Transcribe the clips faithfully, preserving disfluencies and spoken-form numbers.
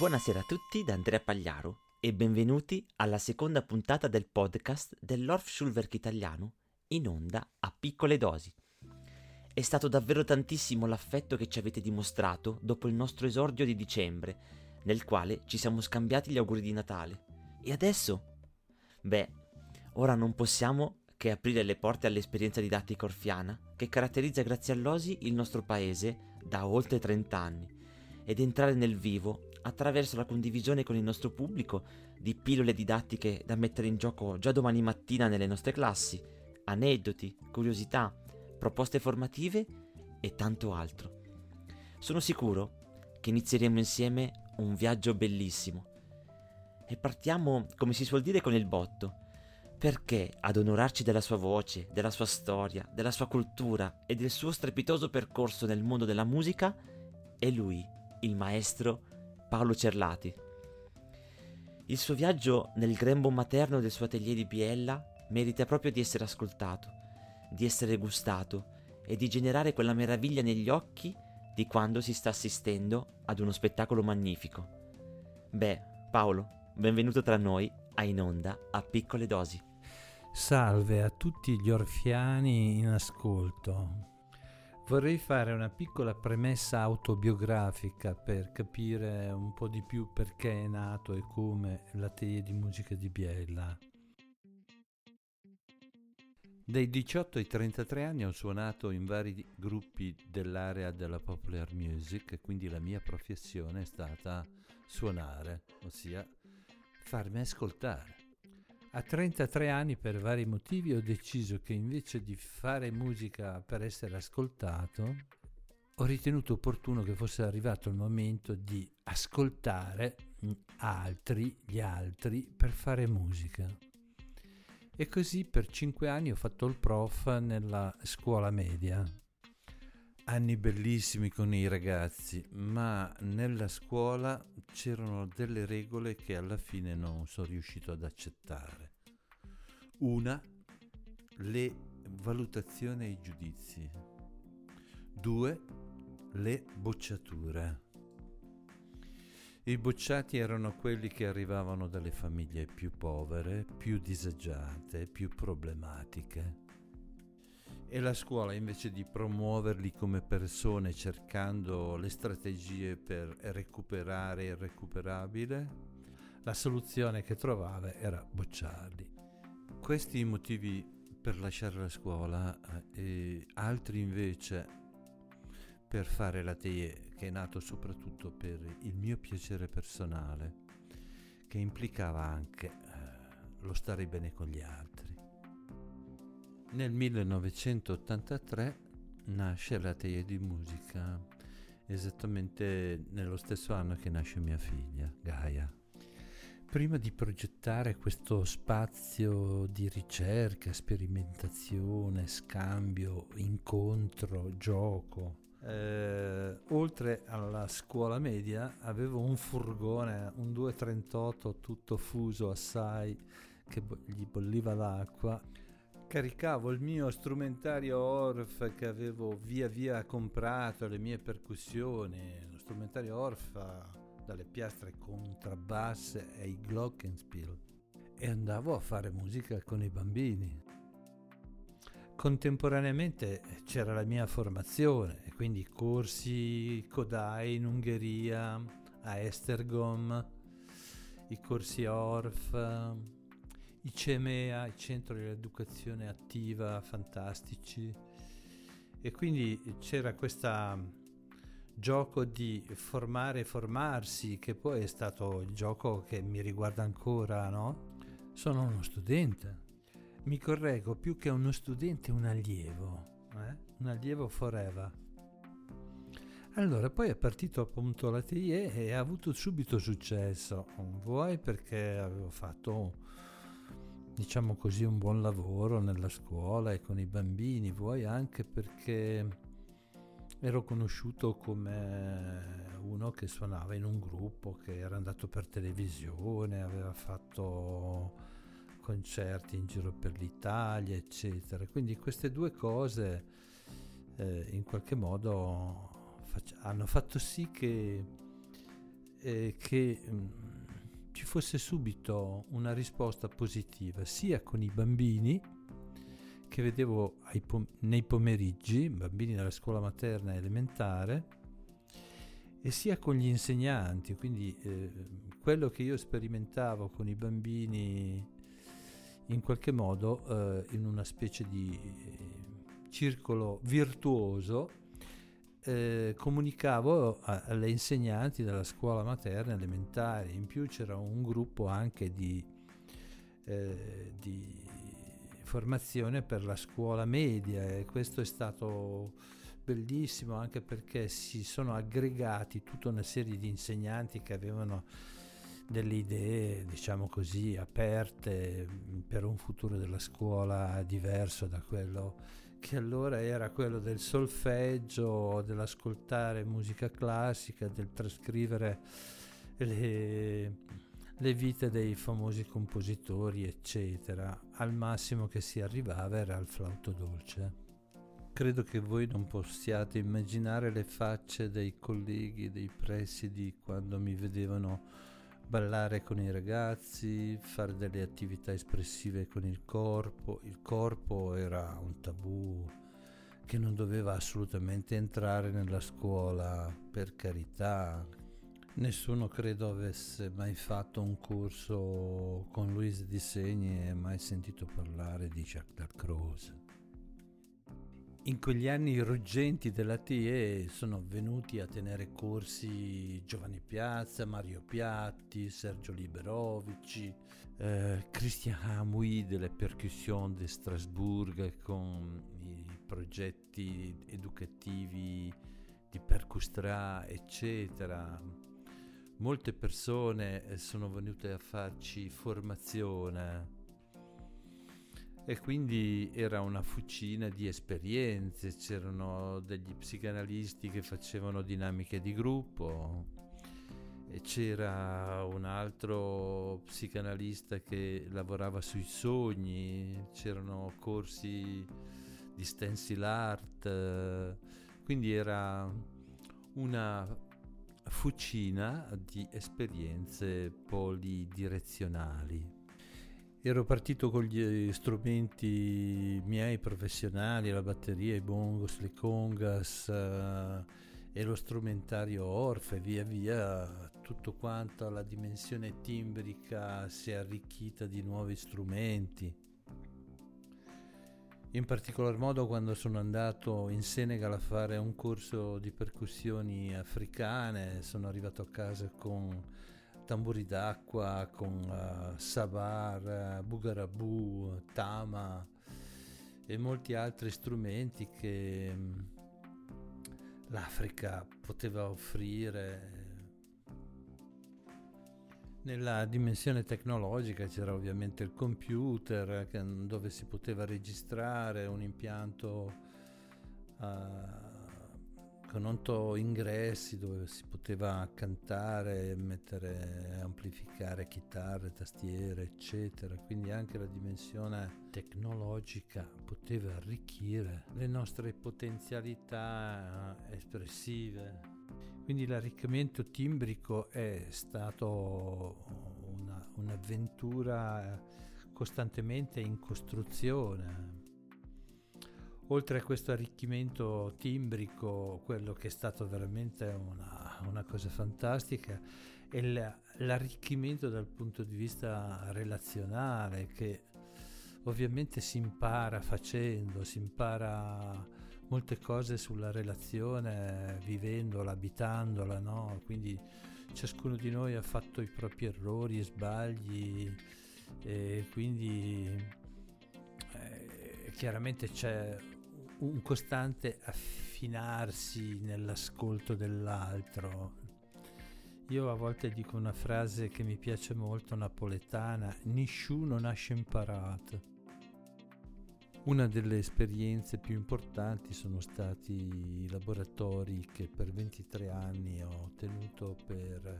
Buonasera a tutti da Andrea Pagliaro e benvenuti alla seconda puntata del podcast dell'Orff-Schulwerk Italiano in onda a piccole dosi. È stato davvero tantissimo l'affetto che ci avete dimostrato dopo il nostro esordio di dicembre, nel quale ci siamo scambiati gli auguri di Natale. E adesso? Beh, ora non possiamo che aprire le porte all'esperienza didattica orfiana che caratterizza grazie all'O S I il nostro paese da oltre trenta anni ed entrare nel vivo attraverso la condivisione con il nostro pubblico di pillole didattiche da mettere in gioco già domani mattina nelle nostre classi, aneddoti, curiosità, proposte formative e tanto altro. Sono sicuro che inizieremo insieme un viaggio bellissimo. E partiamo, come si suol dire, con il botto, perché ad onorarci della sua voce, della sua storia, della sua cultura e del suo strepitoso percorso nel mondo della musica è lui, il maestro Paolo Cerlati. Il suo viaggio nel grembo materno del suo atelier di Biella merita proprio di essere ascoltato, di essere gustato e di generare quella meraviglia negli occhi di quando si sta assistendo ad uno spettacolo magnifico. Beh, Paolo, benvenuto tra noi a In Onda a Piccole Dosi. Salve a tutti gli orfiani in ascolto. Vorrei fare una piccola premessa autobiografica per capire un po' di più perché è nato e come l'Atelier di Musica di Biella. Dai diciotto ai trentatré anni ho suonato in vari gruppi dell'area della popular music e quindi la mia professione è stata suonare, ossia farmi ascoltare. A trentatré anni, per vari motivi, ho deciso che invece di fare musica per essere ascoltato, ho ritenuto opportuno che fosse arrivato il momento di ascoltare altri, gli altri, per fare musica. E così per cinque anni ho fatto il prof nella scuola media. Anni bellissimi con i ragazzi, ma nella scuola c'erano delle regole che alla fine non sono riuscito ad accettare. Una, le valutazioni e i giudizi. Due, le bocciature. I bocciati erano quelli che arrivavano dalle famiglie più povere, più disagiate, più problematiche. E la scuola, invece di promuoverli come persone cercando le strategie per recuperare il recuperabile, la soluzione che trovava era bocciarli. Questi i motivi per lasciare la scuola e altri invece per fare la T E E, che è nato soprattutto per il mio piacere personale, che implicava anche eh, lo stare bene con gli altri. Nel millenovecentottantatré nasce la T E E di Musica, esattamente nello stesso anno che nasce mia figlia, Gaia. Prima di progettare questo spazio di ricerca, sperimentazione, scambio, incontro, gioco, eh, oltre alla scuola media avevo un furgone, un due trentotto tutto fuso assai, che bo- gli bolliva l'acqua. Caricavo il mio strumentario Orff che avevo via via comprato, le mie percussioni, lo strumentario Orff dalle piastre contrabbasse ai glockenspiel, e andavo a fare musica con i bambini. Contemporaneamente c'era la mia formazione, quindi corsi Kodály in Ungheria, a Estergom, i corsi Orff, i CEMEA, il Centro di Educazione Attiva, fantastici, e quindi c'era questo gioco di formare e formarsi, che poi è stato il gioco che mi riguarda ancora, no? Sono uno studente, mi correggo, più che uno studente un allievo, eh? un allievo forever. Allora, poi è partito appunto la T E E e ha avuto subito successo, vuoi perché avevo fatto, diciamo così, un buon lavoro nella scuola e con i bambini, vuoi anche perché ero conosciuto come uno che suonava in un gruppo, che era andato per televisione, aveva fatto concerti in giro per l'Italia, eccetera. Quindi queste due cose eh, in qualche modo fac- hanno fatto sì che eh, che mh, ci fosse subito una risposta positiva, sia con i bambini che vedevo ai pom- nei pomeriggi, bambini della scuola materna e elementare, e sia con gli insegnanti. Quindi eh, quello che io sperimentavo con i bambini in qualche modo eh, in una specie di eh, circolo virtuoso eh, comunicavo a, alle insegnanti della scuola materna elementare. In più c'era un gruppo anche di, eh, di formazione per la scuola media, e questo è stato bellissimo anche perché si sono aggregati tutta una serie di insegnanti che avevano delle idee, diciamo così, aperte per un futuro della scuola diverso da quello che allora era, quello del solfeggio, dell'ascoltare musica classica, del trascrivere le, le vite dei famosi compositori, eccetera. Al massimo che si arrivava era al flauto dolce. Credo che voi non possiate immaginare le facce dei colleghi, dei presidi, quando mi vedevano ballare con i ragazzi, fare delle attività espressive con il corpo. Il corpo era un tabù che non doveva assolutamente entrare nella scuola, per carità. Nessuno credo avesse mai fatto un corso con Louise Di Segni e mai sentito parlare di Jacques Dalcroze. In quegli anni i ruggenti della T E E sono venuti a tenere corsi Giovanni Piazza, Mario Piatti, Sergio Liberovici, eh, Christian Hamoui delle percussions di Strasburgo con i progetti educativi di Percustra, eccetera. Molte persone sono venute a farci formazione. E quindi era una fucina di esperienze, c'erano degli psicanalisti che facevano dinamiche di gruppo, e c'era un altro psicanalista che lavorava sui sogni, c'erano corsi di stencil art, quindi era una fucina di esperienze polidirezionali. Ero partito con gli strumenti miei professionali, la batteria, i bongos, le congas eh, e lo strumentario Orff, e via via tutto quanto, la dimensione timbrica si è arricchita di nuovi strumenti. In particolar modo quando sono andato in Senegal a fare un corso di percussioni africane, sono arrivato a casa con tamburi d'acqua, con uh, Sabar, uh, Bugarabou, Tama e molti altri strumenti che mh, l'Africa poteva offrire. Nella dimensione tecnologica c'era ovviamente il computer, che, dove si poteva registrare un impianto uh, con otto ingressi dove si poteva cantare, mettere, amplificare chitarre, tastiere, eccetera. Quindi anche la dimensione tecnologica poteva arricchire le nostre potenzialità espressive. Quindi l'arricchimento timbrico è stato una, un'avventura costantemente in costruzione. Oltre a questo arricchimento timbrico, quello che è stato veramente una, una cosa fantastica è l'arricchimento dal punto di vista relazionale, che ovviamente si impara facendo, si impara molte cose sulla relazione, vivendola, abitandola, no? Quindi ciascuno di noi ha fatto i propri errori e sbagli, e quindi eh, chiaramente c'è un costante affinarsi nell'ascolto dell'altro. Io a volte dico una frase che mi piace molto, napoletana: nessuno nasce imparato. Una delle esperienze più importanti sono stati i laboratori che per ventitré anni ho tenuto per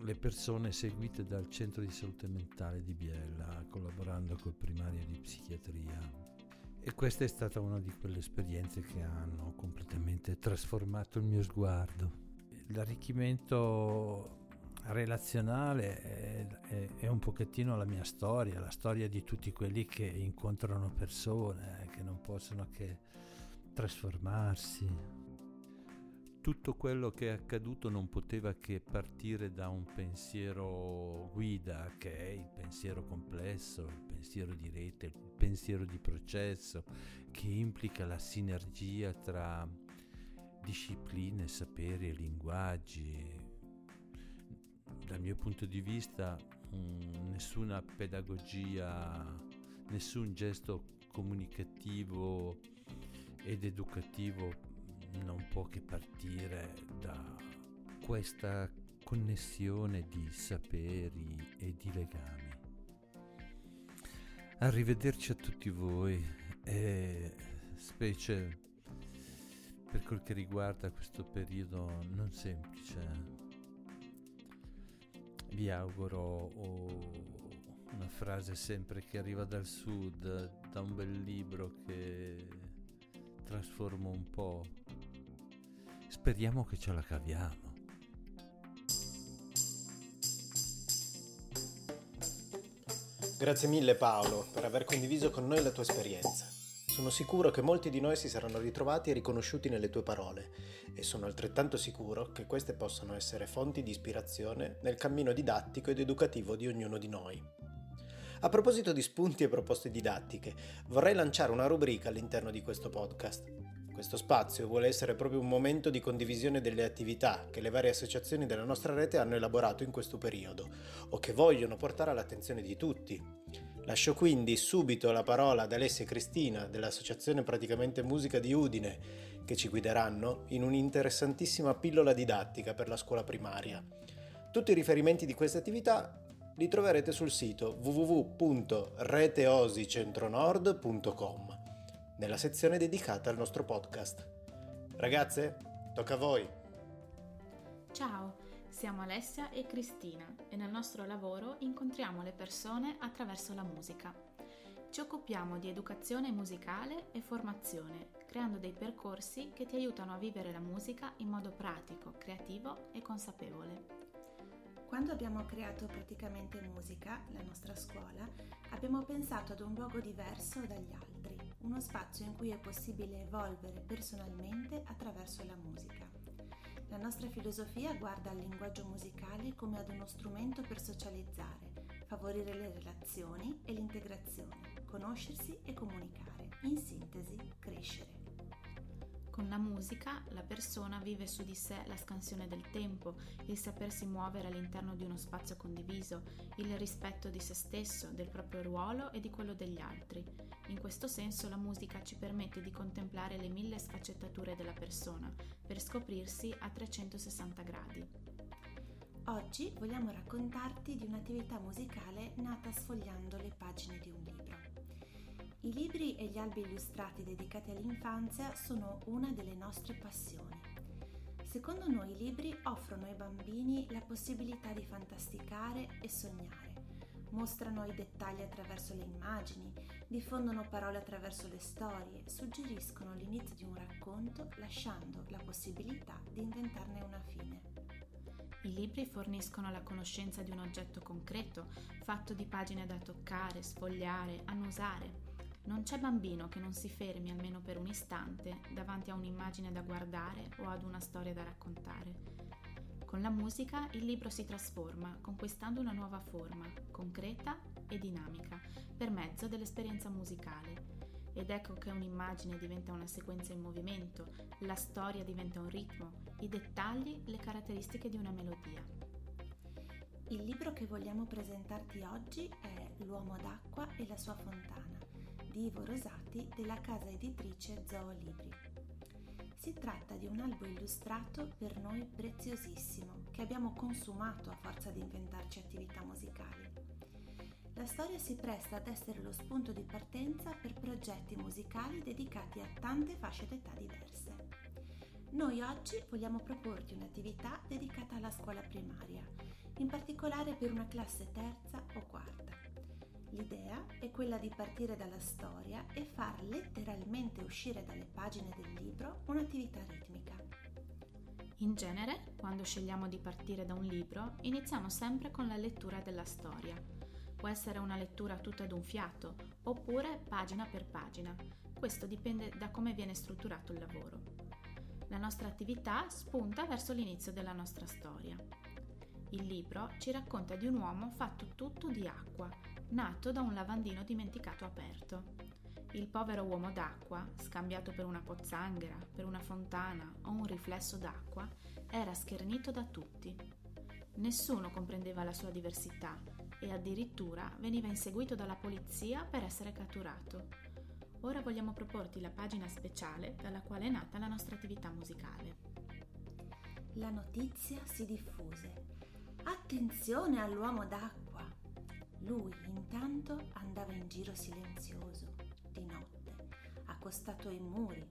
le persone seguite dal Centro di Salute Mentale di Biella, collaborando col primario di psichiatria. E questa è stata una di quelle esperienze che hanno completamente trasformato il mio sguardo. l'arricchimento relazionale è, è, è un pochettino la mia storia, la storia di tutti quelli che incontrano persone che non possono che trasformarsi. Tutto quello che è accaduto non poteva che partire da un pensiero guida, che è il pensiero complesso, il pensiero di rete, il pensiero di processo, che implica la sinergia tra discipline, saperi e linguaggi. Dal mio punto di vista, mh, nessuna pedagogia, nessun gesto comunicativo ed educativo non può che partire da questa connessione di saperi e di legami. Arrivederci a tutti voi, e specie per quel che riguarda questo periodo non semplice, vi auguro oh, una frase sempre che arriva dal sud, da un bel libro che trasforma un po'. Speriamo che ce la caviamo. Grazie mille Paolo per aver condiviso con noi la tua esperienza. Sono sicuro che molti di noi si saranno ritrovati e riconosciuti nelle tue parole e sono altrettanto sicuro che queste possano essere fonti di ispirazione nel cammino didattico ed educativo di ognuno di noi. A proposito di spunti e proposte didattiche, vorrei lanciare una rubrica all'interno di questo podcast. Questo spazio vuole essere proprio un momento di condivisione delle attività che le varie associazioni della nostra rete hanno elaborato in questo periodo o che vogliono portare all'attenzione di tutti. Lascio quindi subito la parola ad Alessia e Cristina dell'Associazione Praticamente Musica di Udine, che ci guideranno in un'interessantissima pillola didattica per la scuola primaria. Tutti i riferimenti di queste attività li troverete sul sito w w w punto rete osi centronord punto com. nella sezione dedicata al nostro podcast. Ragazze, tocca a voi! Ciao, siamo Alessia e Cristina e nel nostro lavoro incontriamo le persone attraverso la musica. Ci occupiamo di educazione musicale e formazione, creando dei percorsi che ti aiutano a vivere la musica in modo pratico, creativo e consapevole. Quando abbiamo creato Praticamente Musica, la nostra scuola, abbiamo pensato ad un luogo diverso dagli altri, uno spazio in cui è possibile evolvere personalmente attraverso la musica. La nostra filosofia guarda al linguaggio musicale come ad uno strumento per socializzare, favorire le relazioni e l'integrazione, conoscersi e comunicare, in sintesi, crescere. Con la musica la persona vive su di sé la scansione del tempo, il sapersi muovere all'interno di uno spazio condiviso, il rispetto di se stesso, del proprio ruolo e di quello degli altri. In questo senso la musica ci permette di contemplare le mille sfaccettature della persona per scoprirsi a trecentosessanta gradi. Oggi vogliamo raccontarti di un'attività musicale nata sfogliando le pagine di un libro. I libri e gli albi illustrati dedicati all'infanzia sono una delle nostre passioni. Secondo noi i libri offrono ai bambini la possibilità di fantasticare e sognare, mostrano i dettagli attraverso le immagini, diffondono parole attraverso le storie, suggeriscono l'inizio di un racconto lasciando la possibilità di inventarne una fine. I libri forniscono la conoscenza di un oggetto concreto, fatto di pagine da toccare, sfogliare, annusare. Non c'è bambino che non si fermi almeno per un istante davanti a un'immagine da guardare o ad una storia da raccontare. Con la musica il libro si trasforma, conquistando una nuova forma, concreta e dinamica, per mezzo dell'esperienza musicale. Ed ecco che un'immagine diventa una sequenza in movimento, la storia diventa un ritmo, i dettagli le caratteristiche di una melodia. Il libro che vogliamo presentarti oggi è L'uomo d'acqua e la sua fontana, di Ivo Rosati della casa editrice Zoo Libri. Si tratta di un albo illustrato per noi preziosissimo, che abbiamo consumato a forza di inventarci attività musicali. La storia si presta ad essere lo spunto di partenza per progetti musicali dedicati a tante fasce d'età diverse. Noi oggi vogliamo proporti un'attività dedicata alla scuola primaria, in particolare per una classe terza o quarta. L'idea è quella di partire dalla storia e far letteralmente uscire dalle pagine del libro un'attività ritmica. In genere, quando scegliamo di partire da un libro, iniziamo sempre con la lettura della storia. Può essere una lettura tutta ad un fiato, oppure pagina per pagina. Questo dipende da come viene strutturato il lavoro. La nostra attività spunta verso l'inizio della nostra storia. Il libro ci racconta di un uomo fatto tutto di acqua, nato da un lavandino dimenticato aperto. Il povero uomo d'acqua, scambiato per una pozzanghera, per una fontana o un riflesso d'acqua, era schernito da tutti. Nessuno comprendeva la sua diversità e addirittura veniva inseguito dalla polizia per essere catturato. Ora vogliamo proporti la pagina speciale dalla quale è nata la nostra attività musicale. La notizia si diffuse. Attenzione all'uomo d'acqua! Lui intanto andava in giro silenzioso. Di notte, accostato ai muri,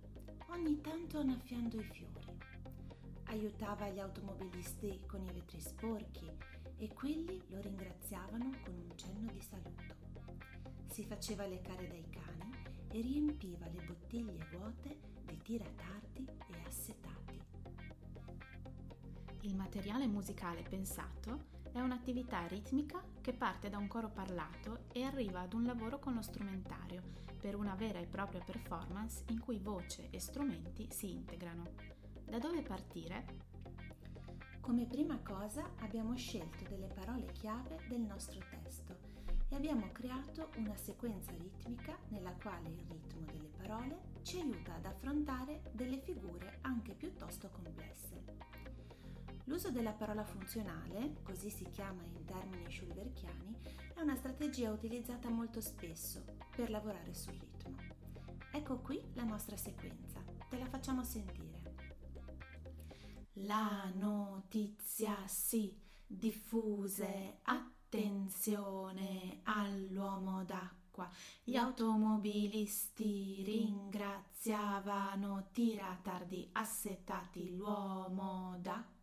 ogni tanto annaffiando i fiori. Aiutava gli automobilisti con i vetri sporchi e quelli lo ringraziavano con un cenno di saluto. Si faceva leccare dai cani e riempiva le bottiglie vuote di tiratardi e assetati. Il materiale musicale pensato è un'attività ritmica che parte da un coro parlato e arriva ad un lavoro con lo strumentario per una vera e propria performance in cui voce e strumenti si integrano. Da dove partire? Come prima cosa abbiamo scelto delle parole chiave del nostro testo e abbiamo creato una sequenza ritmica nella quale il ritmo delle parole ci aiuta ad affrontare delle figure anche piuttosto complesse. L'uso della parola funzionale, così si chiama in termini schulwerkiani, è una strategia utilizzata molto spesso per lavorare sul ritmo. Ecco qui la nostra sequenza, te la facciamo sentire. La notizia si diffuse, attenzione all'uomo d'acqua, gli automobilisti ringraziavano tiratardi assetati l'uomo d'acqua.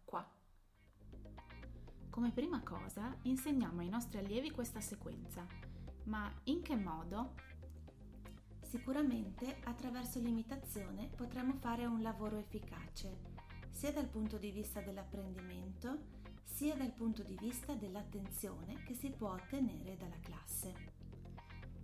Come prima cosa insegniamo ai nostri allievi questa sequenza, ma in che modo? Sicuramente attraverso l'imitazione potremo fare un lavoro efficace, sia dal punto di vista dell'apprendimento, sia dal punto di vista dell'attenzione che si può ottenere dalla classe.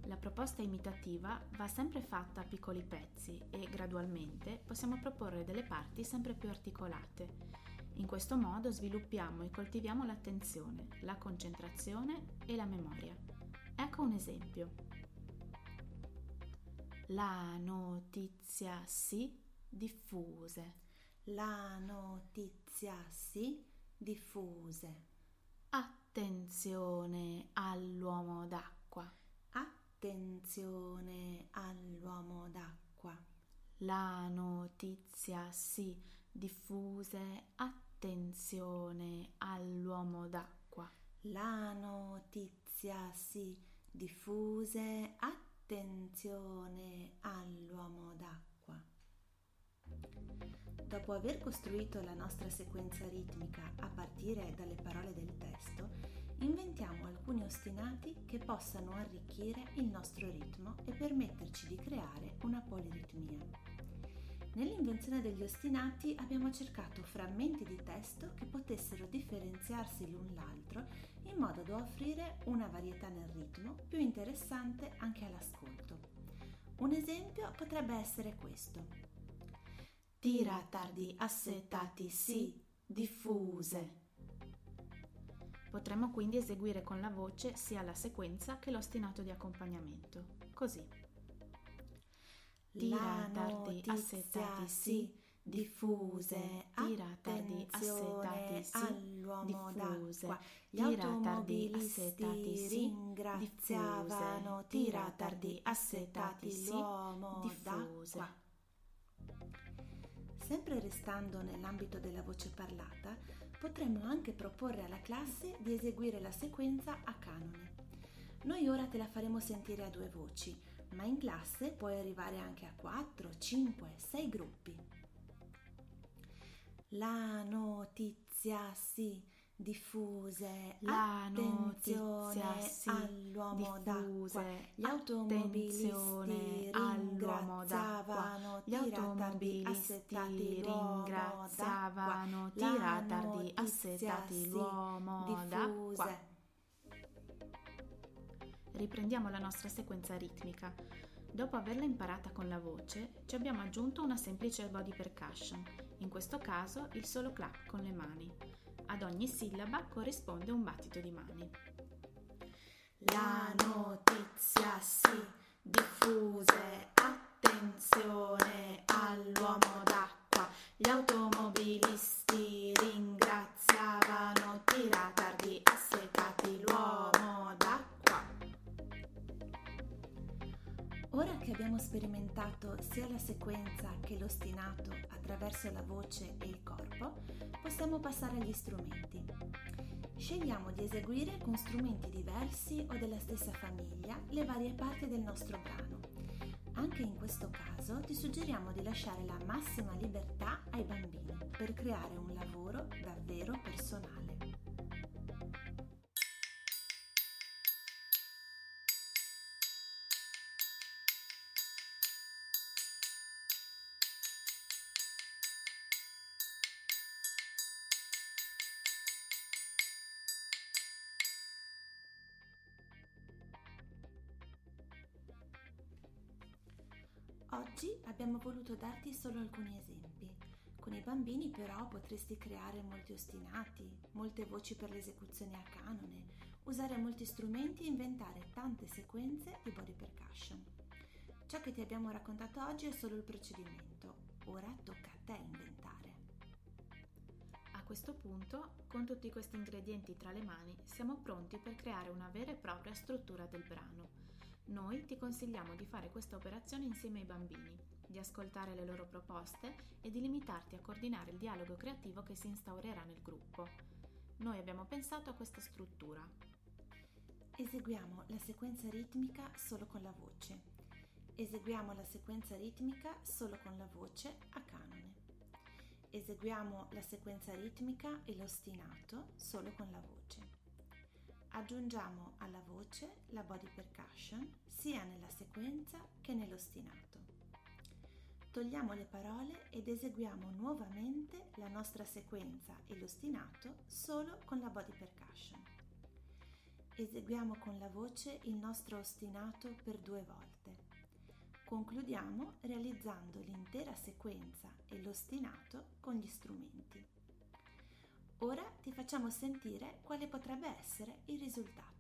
La proposta imitativa va sempre fatta a piccoli pezzi e gradualmente possiamo proporre delle parti sempre più articolate. In questo modo sviluppiamo e coltiviamo l'attenzione, la concentrazione e la memoria. Ecco un esempio. La notizia si diffuse. La notizia si diffuse. Attenzione all'uomo d'acqua. Attenzione all'uomo d'acqua. La notizia si diffuse, attenzione all'uomo d'acqua. La notizia si diffuse, attenzione all'uomo d'acqua. Dopo aver costruito la nostra sequenza ritmica a partire dalle parole del testo, inventiamo alcuni ostinati che possano arricchire il nostro ritmo e permetterci di creare una poliritmia. Nell'invenzione degli ostinati abbiamo cercato frammenti di testo che potessero differenziarsi l'un l'altro in modo da offrire una varietà nel ritmo più interessante anche all'ascolto. Un esempio potrebbe essere questo. Tiratardi assetati si diffuse. Potremmo quindi eseguire con la voce sia la sequenza che l'ostinato di accompagnamento, così. Tiratardi assetati si diffuse, tiratardi assetati si diffuse, tiratardi assetati si diffuse, tiratardi assetati si diffuse. Sempre restando nell'ambito della voce parlata, potremmo anche proporre alla classe di eseguire la sequenza a canone. Noi ora te la faremo sentire a due voci, ma in classe puoi arrivare anche a quattro, cinque, sei gruppi. La notizia si diffuse, la notizia sì, all'uomo diffuse, d'acqua, gli automobilisti ringraziavano gli automobilisti ringraziavano tiratardi assetati l'uomo d'acqua. Riprendiamo la nostra sequenza ritmica. Dopo averla imparata con la voce, ci abbiamo aggiunto una semplice body percussion, in questo caso il solo clap con le mani. Ad ogni sillaba corrisponde un battito di mani. La notizia si diffuse, attenzione all'uomo d'acqua, gli automobilisti ringraziavano tiratardi assetati l'uomo d'acqua. Ora che abbiamo sperimentato sia la sequenza che l'ostinato attraverso la voce e il corpo, possiamo passare agli strumenti. Scegliamo di eseguire con strumenti diversi o della stessa famiglia le varie parti del nostro brano. Anche in questo caso ti suggeriamo di lasciare la massima libertà ai bambini per creare un lavoro davvero personale. Oggi abbiamo voluto darti solo alcuni esempi. Con i bambini però potresti creare molti ostinati, molte voci per l'esecuzione a canone, usare molti strumenti e inventare tante sequenze di body percussion. Ciò che ti abbiamo raccontato oggi è solo il procedimento, ora tocca a te inventare. A questo punto, con tutti questi ingredienti tra le mani, siamo pronti per creare una vera e propria struttura del brano. Noi ti consigliamo di fare questa operazione insieme ai bambini, di ascoltare le loro proposte e di limitarti a coordinare il dialogo creativo che si instaurerà nel gruppo. Noi abbiamo pensato a questa struttura. Eseguiamo la sequenza ritmica solo con la voce. Eseguiamo la sequenza ritmica solo con la voce a canone. Eseguiamo la sequenza ritmica e l'ostinato solo con la voce. Aggiungiamo alla voce la body percussion sia nella sequenza che nell'ostinato. Togliamo le parole ed eseguiamo nuovamente la nostra sequenza e l'ostinato solo con la body percussion. Eseguiamo con la voce il nostro ostinato per due volte. Concludiamo realizzando l'intera sequenza e l'ostinato con gli strumenti. Ora ti facciamo sentire quale potrebbe essere il risultato.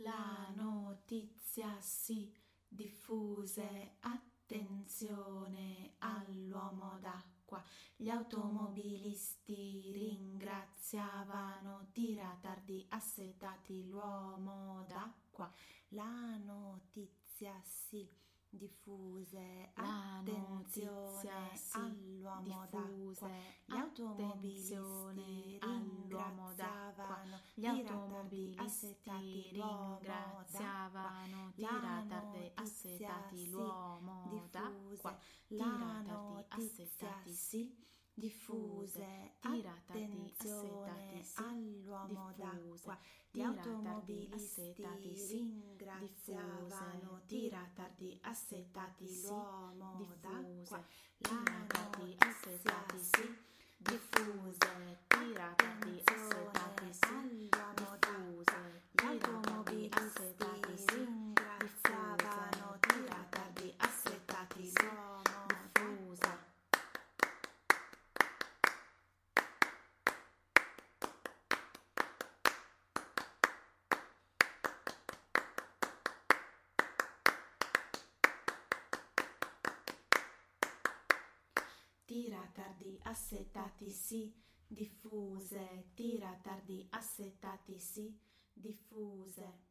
La notizia si diffuse, attenzione all'uomo d'acqua, gli automobilisti ringraziavano tiratardi assetati l'uomo d'acqua. La notizia si diffuse, attenzione all'uomo d'acqua, gli automobilisti ringraziavano gli automobilisti ringraziavano tiratardi assetati l'uomo d'acqua, tiratardi assetati sì diffuse, tiratardi assetati all'uomo d'acqua, gli automobilisti ringraziavano tiratardi assetati l'uomo d'acqua, tiratardi assetati sì diffuse, tiratardi assetati sì diffuse, gli automobilisti ringraziavano tiratardi assetati l'uomo. Tiratardi assetati sì, diffuse, tiratardi assetati sì, diffuse.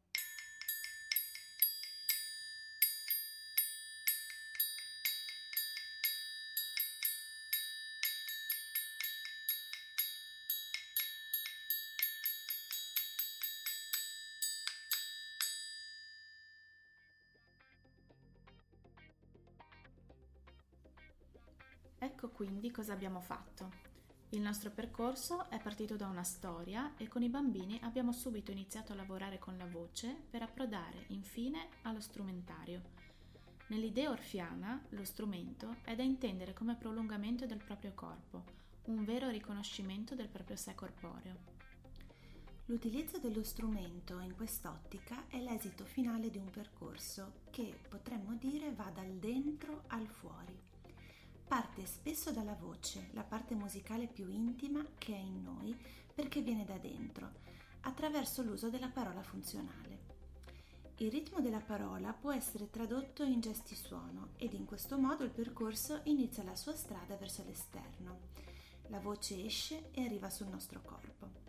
Ecco quindi cosa abbiamo fatto. Il nostro percorso è partito da una storia e con i bambini abbiamo subito iniziato a lavorare con la voce per approdare, infine, allo strumentario. Nell'idea orfiana, lo strumento è da intendere come prolungamento del proprio corpo, un vero riconoscimento del proprio sé corporeo. L'utilizzo dello strumento in quest'ottica è l'esito finale di un percorso che, potremmo dire, va dal dentro al fuori. Parte spesso dalla voce, la parte musicale più intima che è in noi perché viene da dentro, attraverso l'uso della parola funzionale. Il ritmo della parola può essere tradotto in gesti suono ed in questo modo il percorso inizia la sua strada verso l'esterno. La voce esce e arriva sul nostro corpo.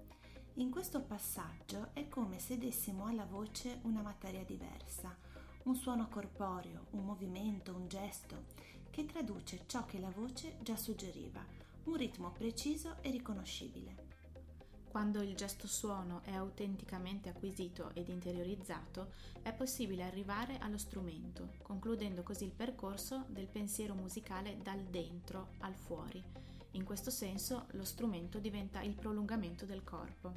In questo passaggio è come se dessimo alla voce una materia diversa, un suono corporeo, un movimento, un gesto, che traduce ciò che la voce già suggeriva, un ritmo preciso e riconoscibile. Quando il gesto suono è autenticamente acquisito ed interiorizzato, è possibile arrivare allo strumento, concludendo così il percorso del pensiero musicale dal dentro al fuori. In questo senso, lo strumento diventa il prolungamento del corpo.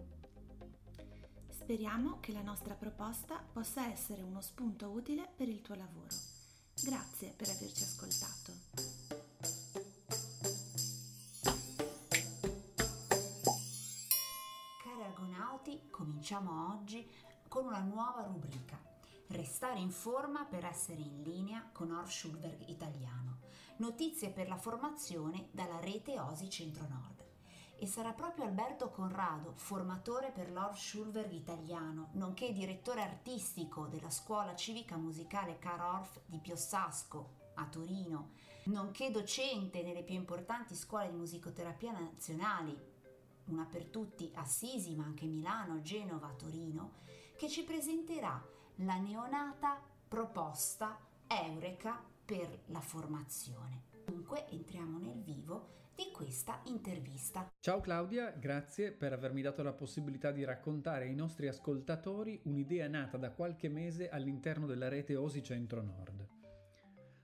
Speriamo che la nostra proposta possa essere uno spunto utile per il tuo lavoro. Grazie per averci ascoltato. Cari argonauti, cominciamo oggi con una nuova rubrica. Restare in forma per essere in linea con Orff-Schulwerk Italiano. Notizie per la formazione dalla rete O S I Centro Nord. E sarà proprio Alberto Conrado, formatore per l'Orff-Schulwerk Italiano, nonché direttore artistico della scuola civica musicale Car Orff di Piossasco, a Torino, nonché docente nelle più importanti scuole di musicoterapia nazionali, una per tutti Assisi, ma anche Milano, Genova, Torino, che ci presenterà la neonata proposta Eureka per la formazione. Dunque entriamo nel vivo di questa intervista. Ciao Claudia, grazie per avermi dato la possibilità di raccontare ai nostri ascoltatori un'idea nata da qualche mese all'interno della rete O S I Centro Nord.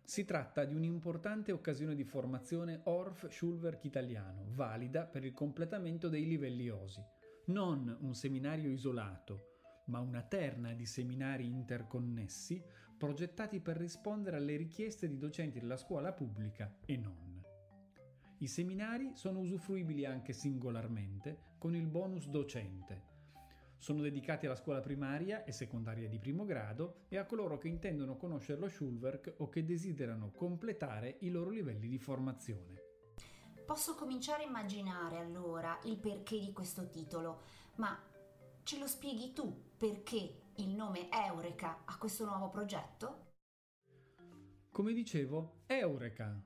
Si tratta di un'importante occasione di formazione Orff-Schulwerk Italiano, valida per il completamento dei livelli O S I. Non un seminario isolato, ma una terna di seminari interconnessi progettati per rispondere alle richieste di docenti della scuola pubblica e non. I seminari sono usufruibili anche singolarmente con il bonus docente. Sono dedicati alla scuola primaria e secondaria di primo grado e a coloro che intendono conoscere lo Schulwerk o che desiderano completare i loro livelli di formazione. Posso cominciare a immaginare allora il perché di questo titolo, ma ce lo spieghi tu perché il nome Eureka a questo nuovo progetto? Come dicevo, Eureka,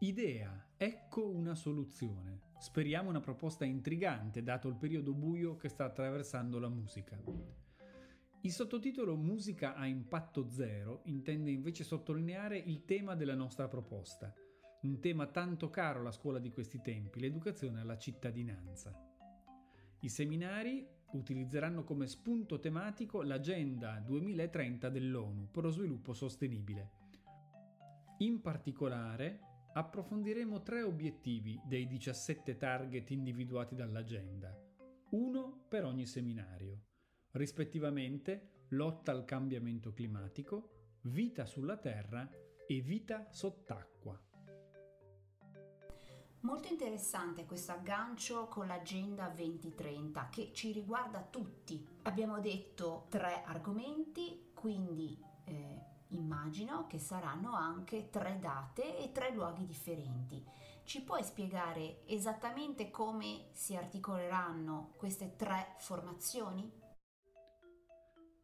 idea, ecco una soluzione. Speriamo una proposta intrigante dato il periodo buio che sta attraversando la musica. Il sottotitolo Musica a impatto zero intende invece sottolineare il tema della nostra proposta, un tema tanto caro alla scuola di questi tempi, l'educazione alla cittadinanza. I seminari utilizzeranno come spunto tematico l'Agenda duemilatrenta dell'ONU per lo sviluppo sostenibile. In particolare, approfondiremo tre obiettivi dei diciassette target individuati dall'Agenda, uno per ogni seminario, rispettivamente lotta al cambiamento climatico, vita sulla terra e vita sott'acqua. Molto interessante questo aggancio con l'Agenda duemilatrenta che ci riguarda tutti. Abbiamo detto tre argomenti, quindi eh, immagino che saranno anche tre date e tre luoghi differenti. Ci puoi spiegare esattamente come si articoleranno queste tre formazioni?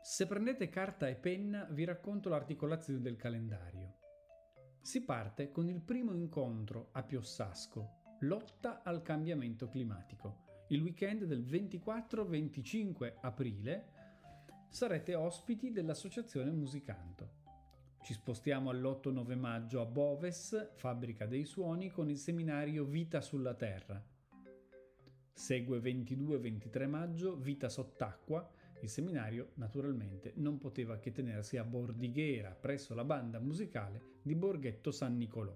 Se prendete carta e penna vi racconto l'articolazione del calendario. Si parte con il primo incontro a Piossasco, lotta al cambiamento climatico. Il weekend del ventiquattro venticinque aprile sarete ospiti dell'Associazione Musicanto. Ci spostiamo all'otto nove maggio a Boves, Fabbrica dei Suoni, con il seminario Vita sulla Terra. Segue ventidue ventitré maggio Vita sott'acqua. Il seminario, naturalmente, non poteva che tenersi a Bordighera, presso la banda musicale di Borghetto San Nicolò.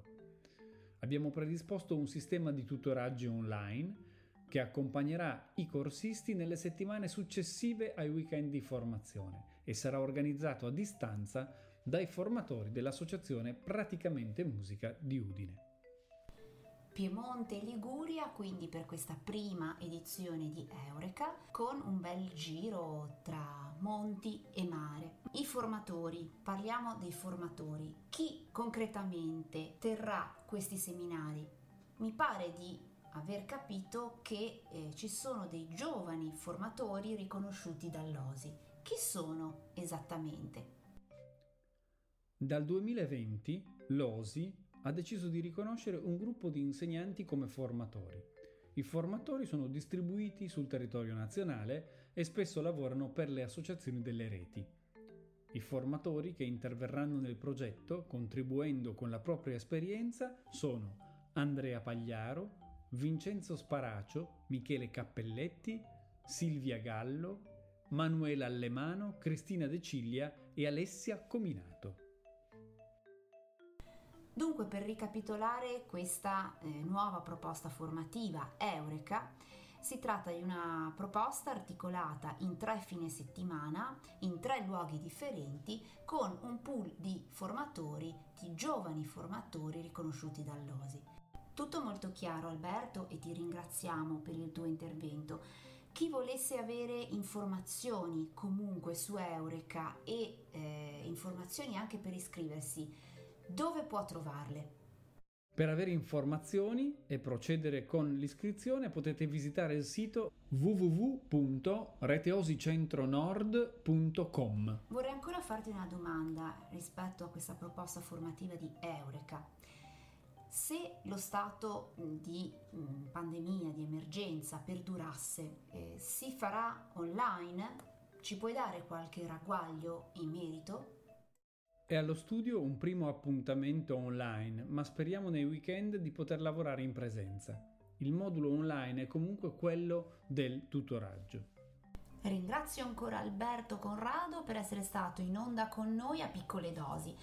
abbiamo predisposto un sistema di tutoraggi online che accompagnerà i corsisti nelle settimane successive ai weekend di formazione e sarà organizzato a distanza dai formatori dell'associazione Praticamente Musica di Udine. Piemonte e Liguria, quindi, per questa prima edizione di Eureka, con un bel giro tra monti e mare. I formatori, parliamo dei formatori. Chi concretamente terrà questi seminari? Mi pare di aver capito che eh, ci sono dei giovani formatori riconosciuti dall'O S I. Chi sono esattamente? Dal duemilaventi l'O S I ha deciso di riconoscere un gruppo di insegnanti come formatori. I formatori sono distribuiti sul territorio nazionale e spesso lavorano per le associazioni delle reti. I formatori che interverranno nel progetto, contribuendo con la propria esperienza, sono Andrea Pagliaro, Vincenzo Sparacio, Michele Cappelletti, Silvia Gallo, Manuela Allemano, Cristina De Ciglia e Alessia Cominato. Dunque, per ricapitolare questa eh, nuova proposta formativa Eureka, si tratta di una proposta articolata in tre fine settimana, in tre luoghi differenti, con un pool di formatori, di giovani formatori riconosciuti dall'O S I. Tutto molto chiaro, Alberto, e ti ringraziamo per il tuo intervento. Chi volesse avere informazioni comunque su Eureka e eh, informazioni anche per iscriversi, dove può trovarle? Per avere informazioni e procedere con l'iscrizione potete visitare il sito w w w punto rete osi centro nord punto com. Vorrei ancora farti una domanda rispetto a questa proposta formativa di Eureka. Se lo stato di pandemia, di emergenza, perdurasse, eh, si farà online? Ci puoi dare qualche ragguaglio in merito? È allo studio un primo appuntamento online, ma speriamo nei weekend di poter lavorare in presenza. Il modulo online è comunque quello del tutoraggio. Ringrazio ancora Alberto Conrado per essere stato in onda con noi a piccole dosi.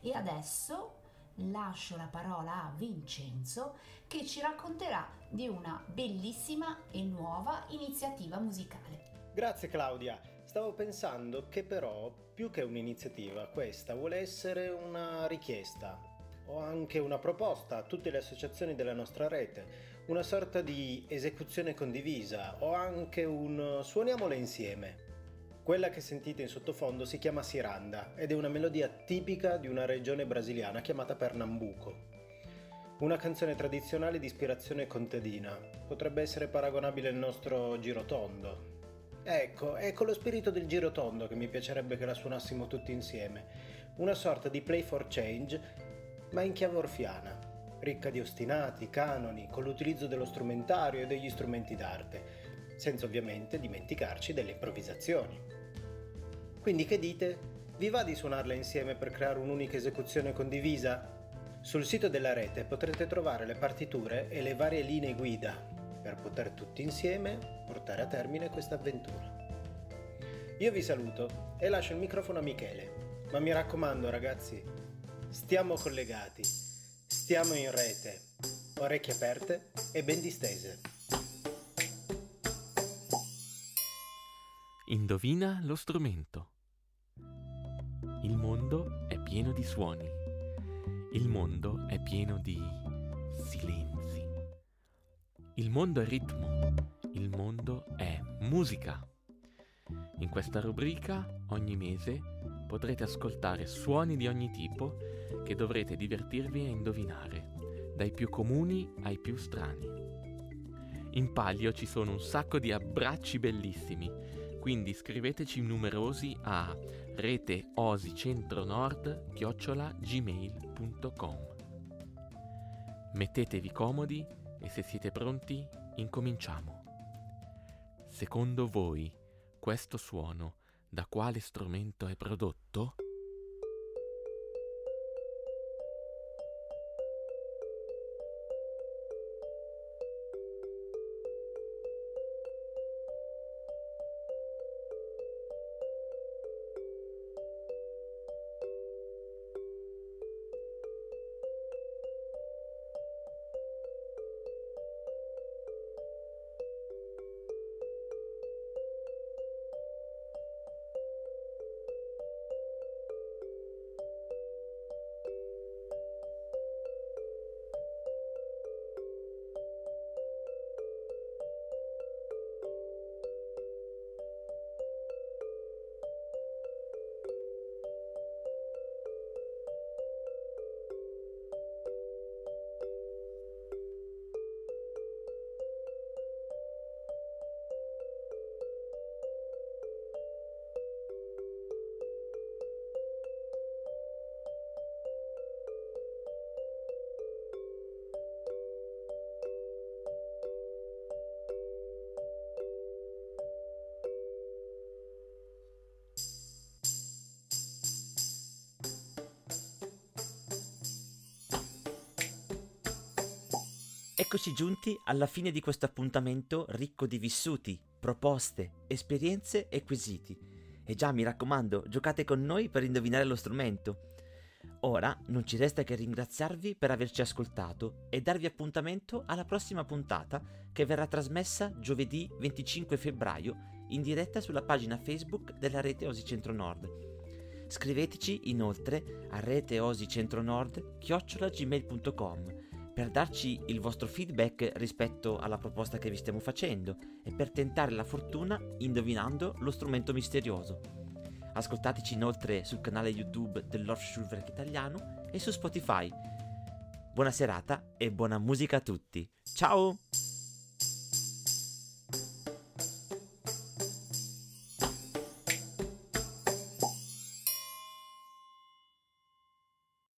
E adesso lascio la parola a Vincenzo, che ci racconterà di una bellissima e nuova iniziativa musicale. Grazie Claudia. Stavo pensando che però, più che un'iniziativa, questa vuole essere una richiesta o anche una proposta a tutte le associazioni della nostra rete, una sorta di esecuzione condivisa o anche un suoniamole insieme. Quella che sentite in sottofondo si chiama Ciranda ed è una melodia tipica di una regione brasiliana chiamata Pernambuco. Una canzone tradizionale di ispirazione contadina, potrebbe essere paragonabile al nostro girotondo. Ecco, è con lo spirito del girotondo che mi piacerebbe che la suonassimo tutti insieme. Una sorta di play for change, ma in chiave orfiana, ricca di ostinati, canoni, con l'utilizzo dello strumentario e degli strumenti d'arte, senza ovviamente dimenticarci delle improvvisazioni. Quindi che dite? Vi va di suonarla insieme per creare un'unica esecuzione condivisa? Sul sito della rete potrete trovare le partiture e le varie linee guida, per poter tutti insieme portare a termine questa avventura. Io vi saluto e lascio il microfono a Michele, ma mi raccomando ragazzi, stiamo collegati, stiamo in rete, orecchie aperte e ben distese. Indovina lo strumento. Il mondo è pieno di suoni, il mondo è pieno di silenzi. Il mondo è ritmo, il mondo è musica. In questa rubrica, ogni mese, potrete ascoltare suoni di ogni tipo che dovrete divertirvi a indovinare, dai più comuni ai più strani. In palio ci sono un sacco di abbracci bellissimi, quindi scriveteci numerosi a rete osi centro nord chiocciola gmail punto com. Mettetevi comodi e se siete pronti, incominciamo. Secondo voi, questo suono da quale strumento è prodotto? Eccoci giunti alla fine di questo appuntamento ricco di vissuti, proposte, esperienze e quesiti. E già, mi raccomando, giocate con noi per indovinare lo strumento. Ora non ci resta che ringraziarvi per averci ascoltato e darvi appuntamento alla prossima puntata, che verrà trasmessa giovedì venticinque febbraio in diretta sulla pagina Facebook della Rete O S I Centro Nord. Scriveteci inoltre a reteosicentronord chiocciola gmail punto com per darci il vostro feedback rispetto alla proposta che vi stiamo facendo e per tentare la fortuna indovinando lo strumento misterioso. Ascoltateci inoltre sul canale YouTube dell'Orff-Schulwerk Italiano e su Spotify. Buona serata e buona musica a tutti. Ciao!